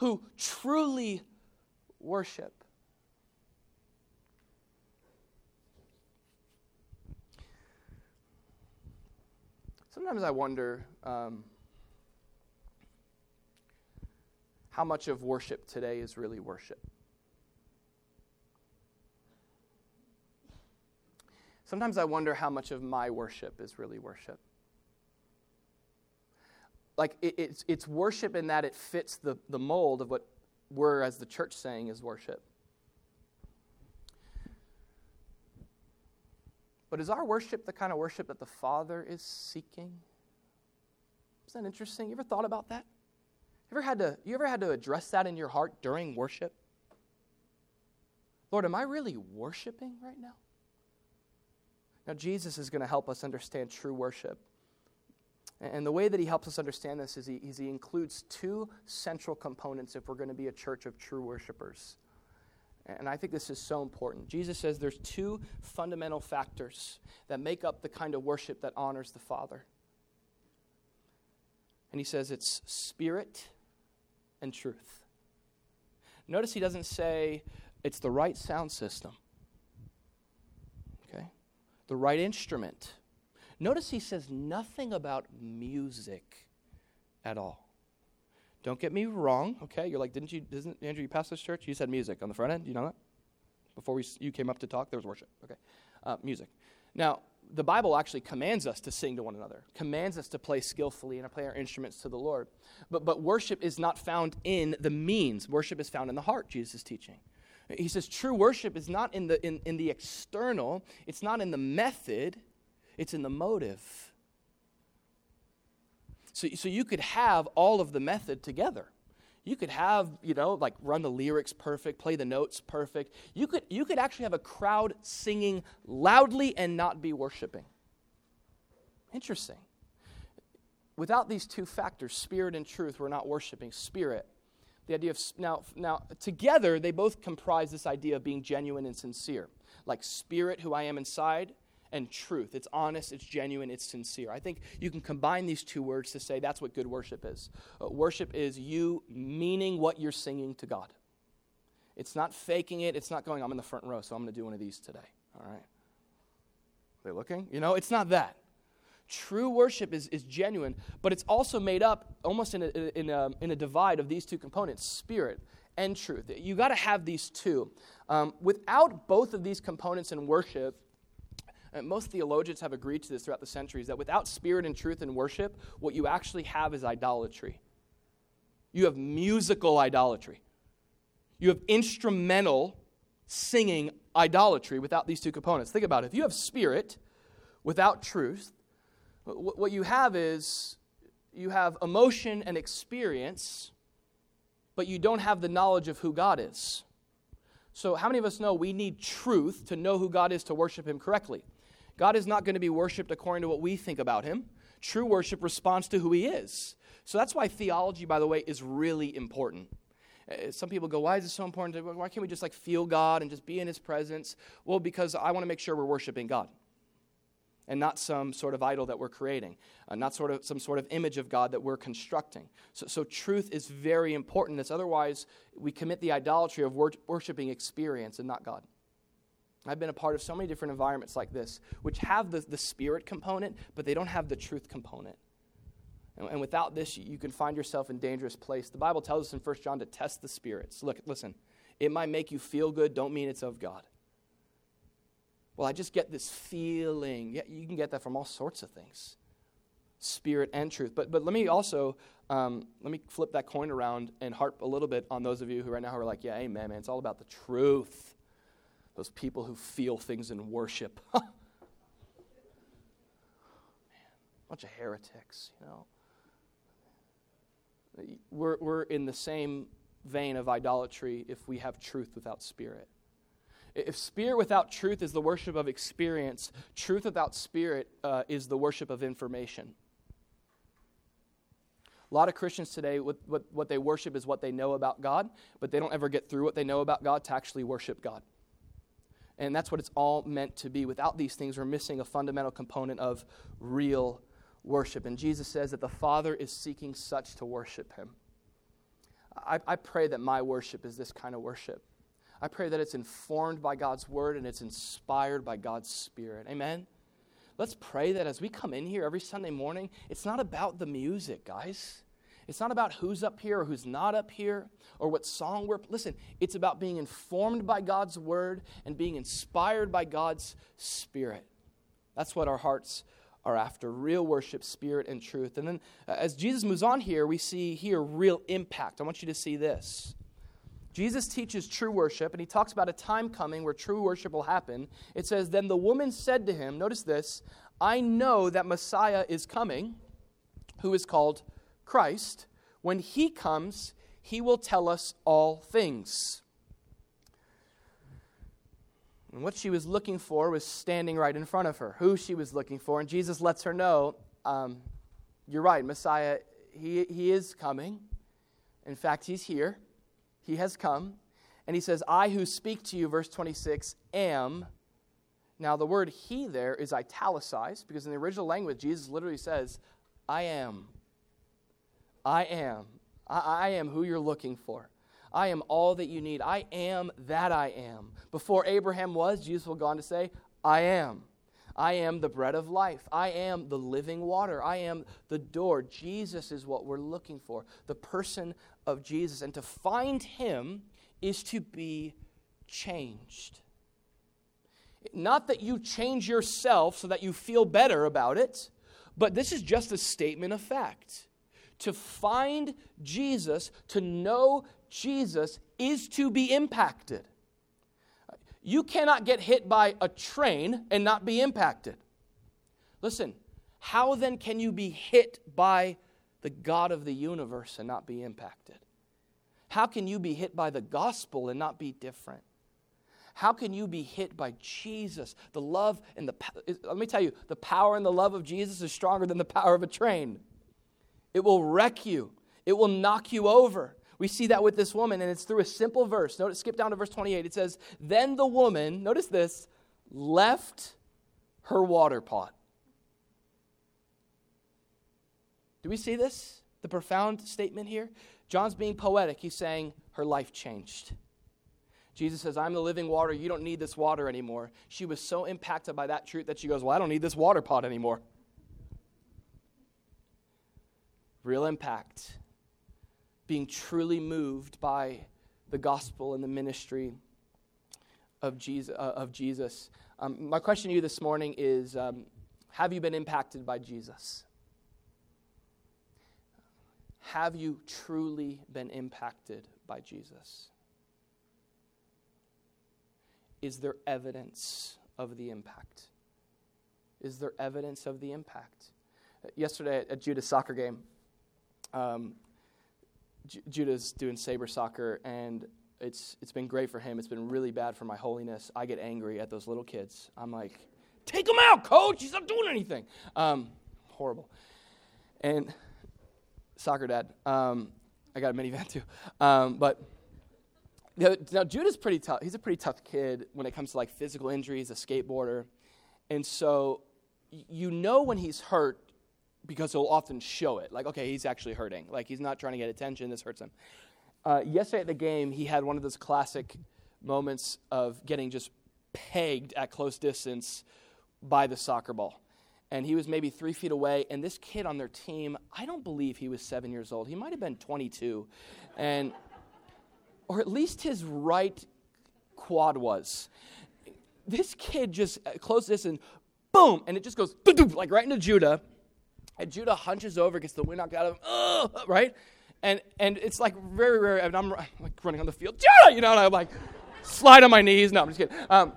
who truly worship. Sometimes I wonder um, how much of worship today is really worship. Sometimes I wonder how much of my worship is really worship. Like, it, it's it's worship in that it fits the, the mold of what we're, as the church, saying is worship. But is our worship the kind of worship that the Father is seeking? Isn't that interesting? You ever thought about that? You ever had to, you ever had to address that in your heart during worship? Lord, am I really worshiping right now? Now, Jesus is going to help us understand true worship. And the way that he helps us understand this is he, is he includes two central components if we're going to be a church of true worshipers. And I think this is so important. Jesus says there's two fundamental factors that make up the kind of worship that honors the Father. And he says it's spirit and truth. Notice he doesn't say it's the right sound system. The right instrument. Notice he says nothing about music at all. Don't get me wrong, okay? You're like, didn't you, isn't Andrew, you pastor this church? You said music on the front end, you know that? Before we, you came up to talk, there was worship, okay? Uh, music. Now, the Bible actually commands us to sing to one another, commands us to play skillfully and to play our instruments to the Lord. But, but worship is not found in the means. Worship is found in the heart, Jesus is teaching. He says true worship is not in the in, in the external, it's not in the method, it's in the motive. So, so you could have all of the method together. You could have, you know, like run the lyrics perfect, play the notes perfect. You could you could actually have a crowd singing loudly and not be worshiping. Interesting. Without these two factors, spirit and truth, we're not worshiping. Spirit. The idea of, now, now together, they both comprise this idea of being genuine and sincere. Like spirit, who I am inside, and truth. It's honest, it's genuine, it's sincere. I think you can combine these two words to say that's what good worship is. Uh, worship is you meaning what you're singing to God. It's not faking it. It's not going, I'm in the front row, so I'm going to do one of these today. All right? Are they looking? You know, it's not that. True worship is, is genuine, but it's also made up almost in a, in a, in a divide of these two components, spirit and truth. You got to have these two. Um, without both of these components in worship, and most theologians have agreed to this throughout the centuries, that without spirit and truth in worship, what you actually have is idolatry. You have musical idolatry. You have instrumental singing idolatry without these two components. Think about it. If you have spirit without truth, what you have is you have emotion and experience, but you don't have the knowledge of who God is. So how many of us know we need truth to know who God is to worship him correctly? God is not going to be worshipped according to what we think about him. True worship responds to who he is. So that's why theology, by the way, is really important. Some people go, why is it so important? Why can't we just like feel God and just be in his presence? Well, because I want to make sure we're worshiping God and not some sort of idol that we're creating, uh, not sort of some sort of image of God that we're constructing. So, so truth is very important. It's otherwise, we commit the idolatry of wor- worshiping experience and not God. I've been a part of so many different environments like this, which have the, the spirit component, but they don't have the truth component. And without this, you can find yourself in a dangerous place. The Bible tells us in First John to test the spirits. Look, listen, it might make you feel good, don't mean it's of God. Well, I just get this feeling. Yeah, you can get that from all sorts of things, spirit and truth. But but let me also, um, let me flip that coin around and harp a little bit on those of you who right now are like, yeah, amen, man. It's all about the truth. Those people who feel things in worship. Man, bunch of heretics, you know. We're, we're in the same vein of idolatry if we have truth without spirit. If spirit without truth is the worship of experience, truth without spirit uh, is the worship of information. A lot of Christians today, what, what, what they worship is what they know about God, but they don't ever get through what they know about God to actually worship God. And that's what it's all meant to be. Without these things, we're missing a fundamental component of real worship. And Jesus says that the Father is seeking such to worship him. I, I pray that my worship is this kind of worship. I pray that it's informed by God's word and it's inspired by God's spirit. Amen? Let's pray that as we come in here every Sunday morning, it's not about the music, guys. It's not about who's up here or who's not up here or what song we're... Listen, it's about being informed by God's word and being inspired by God's spirit. That's what our hearts are after, real worship, spirit, and truth. And then uh, as Jesus moves on here, we see here real impact. I want you to see this. Jesus teaches true worship, and he talks about a time coming where true worship will happen. It says, then the woman said to him, notice this, I know that Messiah is coming, who is called Christ. When he comes, he will tell us all things. And what she was looking for was standing right in front of her, who she was looking for. And Jesus lets her know, um, you're right, Messiah, he, he is coming. In fact, he's here. He has come. And he says, I who speak to you, verse twenty-six, am. Now, the word he there is italicized because in the original language, Jesus literally says, I am. I am. I, I am who you're looking for. I am all that you need. I am that I am. Before Abraham was, Jesus will go on to say, I am. I am the bread of life. I am the living water. I am the door. Jesus is what we're looking for, the person of Jesus. And to find him is to be changed. Not that you change yourself so that you feel better about it, but this is just a statement of fact. To find Jesus, to know Jesus, is to be impacted. You cannot get hit by a train and not be impacted. Listen, how then can you be hit by the God of the universe and not be impacted? How can you be hit by the gospel and not be different? How can you be hit by Jesus? The love and the... Let me tell you, the power and the love of Jesus is stronger than the power of a train. It will wreck you. It will knock you over. We see that with this woman, and it's through a simple verse. Notice, skip down to verse twenty-eight. It says, then the woman, notice this, left her water pot. Do we see this? The profound statement here? John's being poetic. He's saying her life changed. Jesus says, I'm the living water. You don't need this water anymore. She was so impacted by that truth that she goes, well, I don't need this water pot anymore. real impact, being truly moved by the gospel and the ministry of Jesus. Uh, of Jesus. Um, my question to you this morning is, um, have you been impacted by Jesus? Have you truly been impacted by Jesus? Is there evidence of the impact? Is there evidence of the impact? Yesterday at Judah's soccer game, um, J- Judah's doing saber soccer, and it's it's been great for him. It's been really bad for my holiness. I get angry at those little kids. I'm like, take him out, coach. He's not doing anything. Um, horrible. And soccer dad, um, I got a minivan too. Um, but now Judah's pretty tough. He's a pretty tough kid when it comes to like physical injuries, a skateboarder. And so you know when he's hurt because he'll often show it. Like, okay, he's actually hurting. Like, he's not trying to get attention. This hurts him. Uh, yesterday at the game, he had one of those classic moments of getting just pegged at close distance by the soccer ball. And he was maybe three feet away. And this kid on their team, I don't believe he was seven years old. He might have been twenty-two. And, or at least his right quad was. This kid just close distance, boom, and it just goes like right into Judah. And Judah hunches over, gets the wind knocked out of him, oh, right? And and it's like very, very, and I'm, I'm like running on the field, Judah, you know, and I'm like slide on my knees. No, I'm just kidding. Um,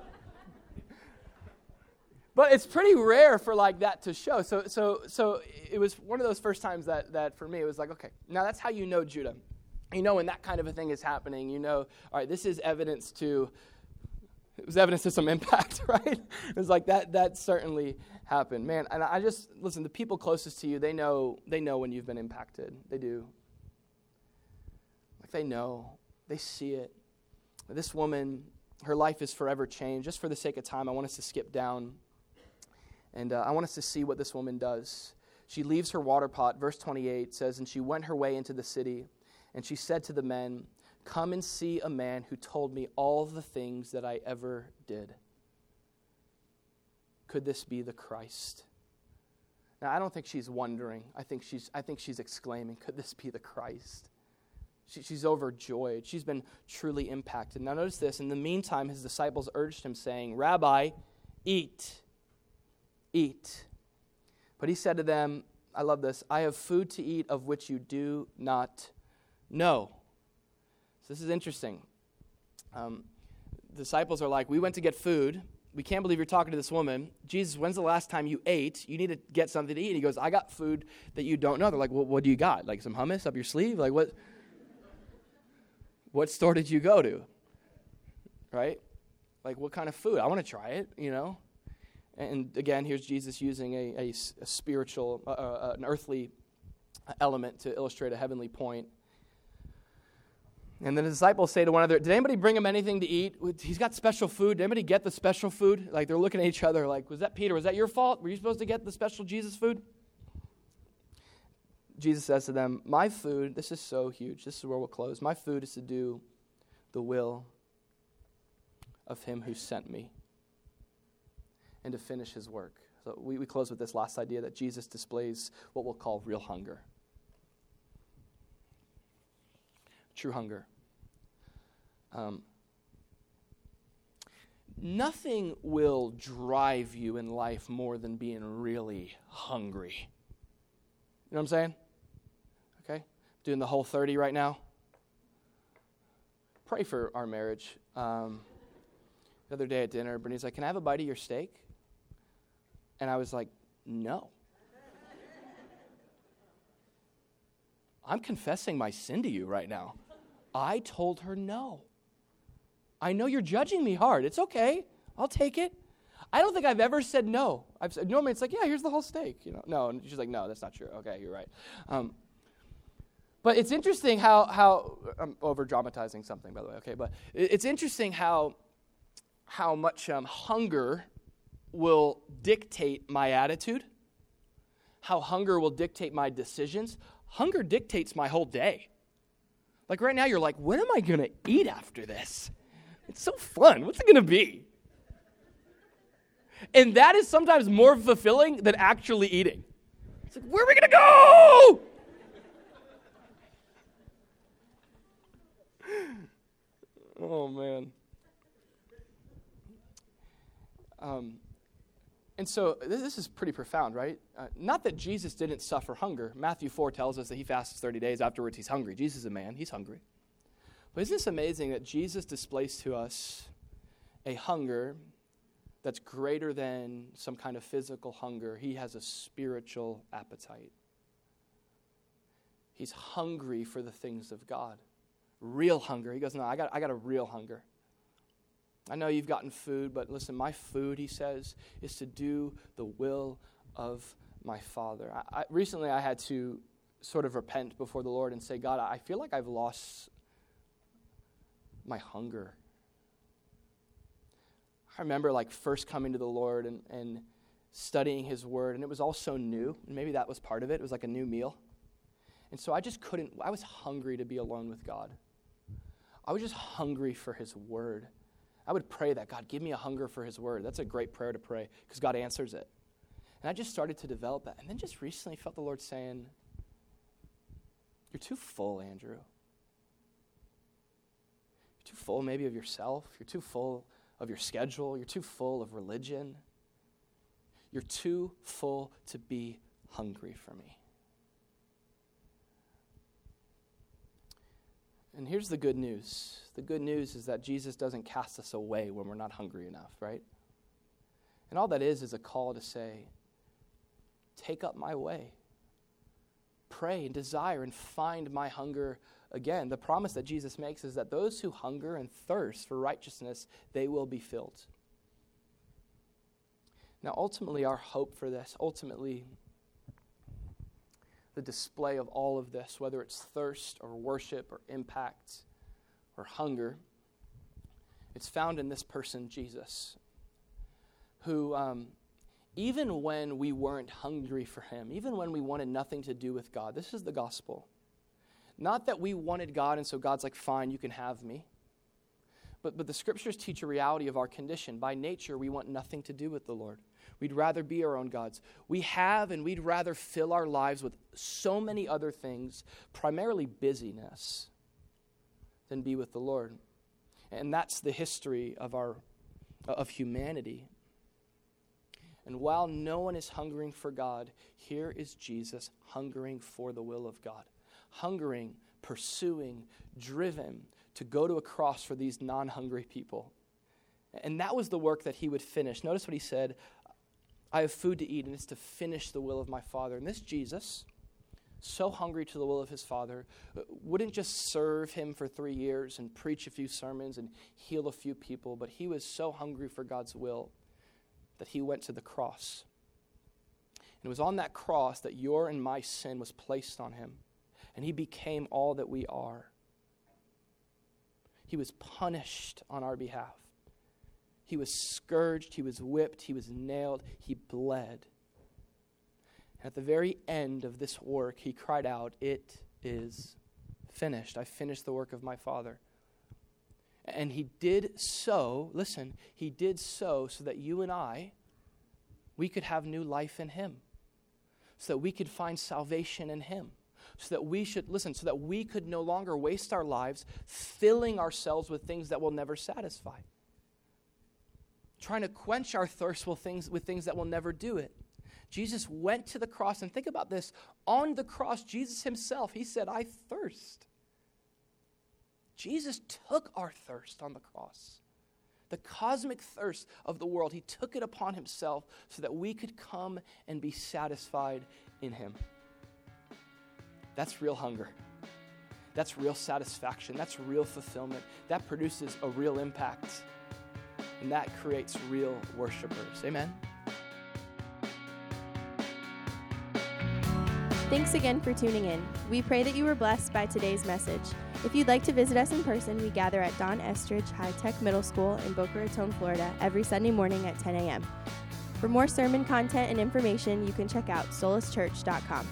but it's pretty rare for like that to show. So so so it was one of those first times that that for me it was like, okay, now that's how you know Judah. You know when that kind of a thing is happening. You know, all right, this is evidence to, it was evidence to some impact, right? It was like that that certainly happened. Man, and I just, listen, the people closest to you, they know they know when you've been impacted. They do. Like they know. They see it. This woman, her life is forever changed. Just for the sake of time, I want us to skip down. And uh, I want us to see what this woman does. She leaves her water pot. Verse twenty-eight says, and she went her way into the city, and she said to the men, come and see a man who told me all the things that I ever did. Could this be the Christ? Now, I don't think she's wondering. I think she's I think she's exclaiming, could this be the Christ? She, she's overjoyed. She's been truly impacted. Now, notice this. In the meantime, his disciples urged him, saying, Rabbi, eat. Eat. But he said to them, I love this, I have food to eat of which you do not know. This is interesting. Um, disciples are like, we went to get food. We can't believe you're talking to this woman. Jesus, when's the last time you ate? You need to get something to eat. And he goes, I got food that you don't know. They're like, well, what do you got? Like some hummus up your sleeve? Like what? What store did you go to? Right? Like what kind of food? I want to try it, you know? And again, here's Jesus using a, a, a spiritual, uh, uh, an earthly element to illustrate a heavenly point. And then the disciples say to one another, did anybody bring him anything to eat? He's got special food. Did anybody get the special food? Like they're looking at each other like, was that Peter? Was that your fault? Were you supposed to get the special Jesus food? Jesus says to them, my food, this is so huge. This is where we'll close. My food is to do the will of him who sent me and to finish his work. So we, we close with this last idea that Jesus displays what we'll call real hunger. True hunger. Um, nothing will drive you in life more than being really hungry. You know what I'm saying? Okay? Doing the whole thirty right now. Pray for our marriage. Um, the other day at dinner, Brittany's like, can I have a bite of your steak? And I was like, no. I'm confessing my sin to you right now. I told her no. I know you're judging me hard. It's okay. I'll take it. I don't think I've ever said no. I've said, normally it's like, yeah, here's the whole steak. You know, no, and she's like, no, that's not true. Okay, you're right. Um, but it's interesting how, how I'm over-dramatizing something, by the way, okay, but it's interesting how, how much um, hunger will dictate my attitude, how hunger will dictate my decisions. Hunger dictates my whole day. Like right now, you're like, what am I going to eat after this? It's so fun. What's it going to be? And that is sometimes more fulfilling than actually eating. It's like, where are we going to go? Oh, man. Um, and so this, this is pretty profound, right? Uh, not that Jesus didn't suffer hunger. Matthew four tells us that he fasts thirty days. Afterwards, he's hungry. Jesus is a man. He's hungry. But isn't this amazing that Jesus displays to us a hunger that's greater than some kind of physical hunger? He has a spiritual appetite. He's hungry for the things of God. Real hunger. He goes, no, I got, I got a real hunger. I know you've gotten food, but listen, my food, he says, is to do the will of my Father. I, I, recently, I had to sort of repent before the Lord and say, God, I feel like I've lost my hunger. I remember like first coming to the Lord and, and studying his word, and it was all so new, and maybe that was part of it. It was like a new meal. And so I just couldn't, I was hungry to be alone with God. I was just hungry for his word. I would pray that, God, give me a hunger for his word. That's a great prayer to pray because God answers it. And I just started to develop that. And then just recently felt the Lord saying, you're too full, Andrew. You're too full maybe of yourself. You're too full of your schedule. You're too full of religion. You're too full to be hungry for me. And here's the good news. The good news is that Jesus doesn't cast us away when we're not hungry enough, right? And all that is is a call to say, take up my way. Pray and desire and find my hunger again. The promise that Jesus makes is that those who hunger and thirst for righteousness, they will be filled. Now, ultimately, our hope for this, ultimately, the display of all of this, whether it's thirst or worship or impact or hunger, it's found in this person, Jesus, who um, even when we weren't hungry for him, even when we wanted nothing to do with God, this is the gospel. Not that we wanted God and so God's like, fine, you can have me. But, but the scriptures teach a reality of our condition. By nature, we want nothing to do with the Lord. We'd rather be our own gods. We have and we'd rather fill our lives with so many other things, primarily busyness, than be with the Lord. And that's the history of our of humanity. And while no one is hungering for God, here is Jesus hungering for the will of God. Hungering, pursuing, driven to go to a cross for these non-hungry people. And that was the work that he would finish. Notice what he said, I have food to eat, and it's to finish the will of my Father. And this Jesus, so hungry to the will of his Father, wouldn't just serve him for three years and preach a few sermons and heal a few people, but he was so hungry for God's will that he went to the cross. And it was on that cross that your and my sin was placed on him, and he became all that we are. He was punished on our behalf. He was scourged, he was whipped, he was nailed, he bled. And at the very end of this work, he cried out, it is finished. I finished the work of my Father. And he did so, listen, he did so so that you and I, we could have new life in him. So that we could find salvation in him. So that we should, listen, so that we could no longer waste our lives filling ourselves with things that will never satisfy. Trying to quench our thirst with things, with things that will never do it. Jesus went to the cross, and think about this. On the cross, Jesus himself, he said, I thirst. Jesus took our thirst on the cross. The cosmic thirst of the world, he took it upon himself so that we could come and be satisfied in him. That's real hunger. That's real satisfaction. That's real fulfillment. That produces a real impact. And that creates real worshipers. Amen. Thanks again for tuning in. We pray that you were blessed by today's message. If you'd like to visit us in person, we gather at Don Estridge High Tech Middle School in Boca Raton, Florida, every Sunday morning at ten a.m. For more sermon content and information, you can check out solus church dot com.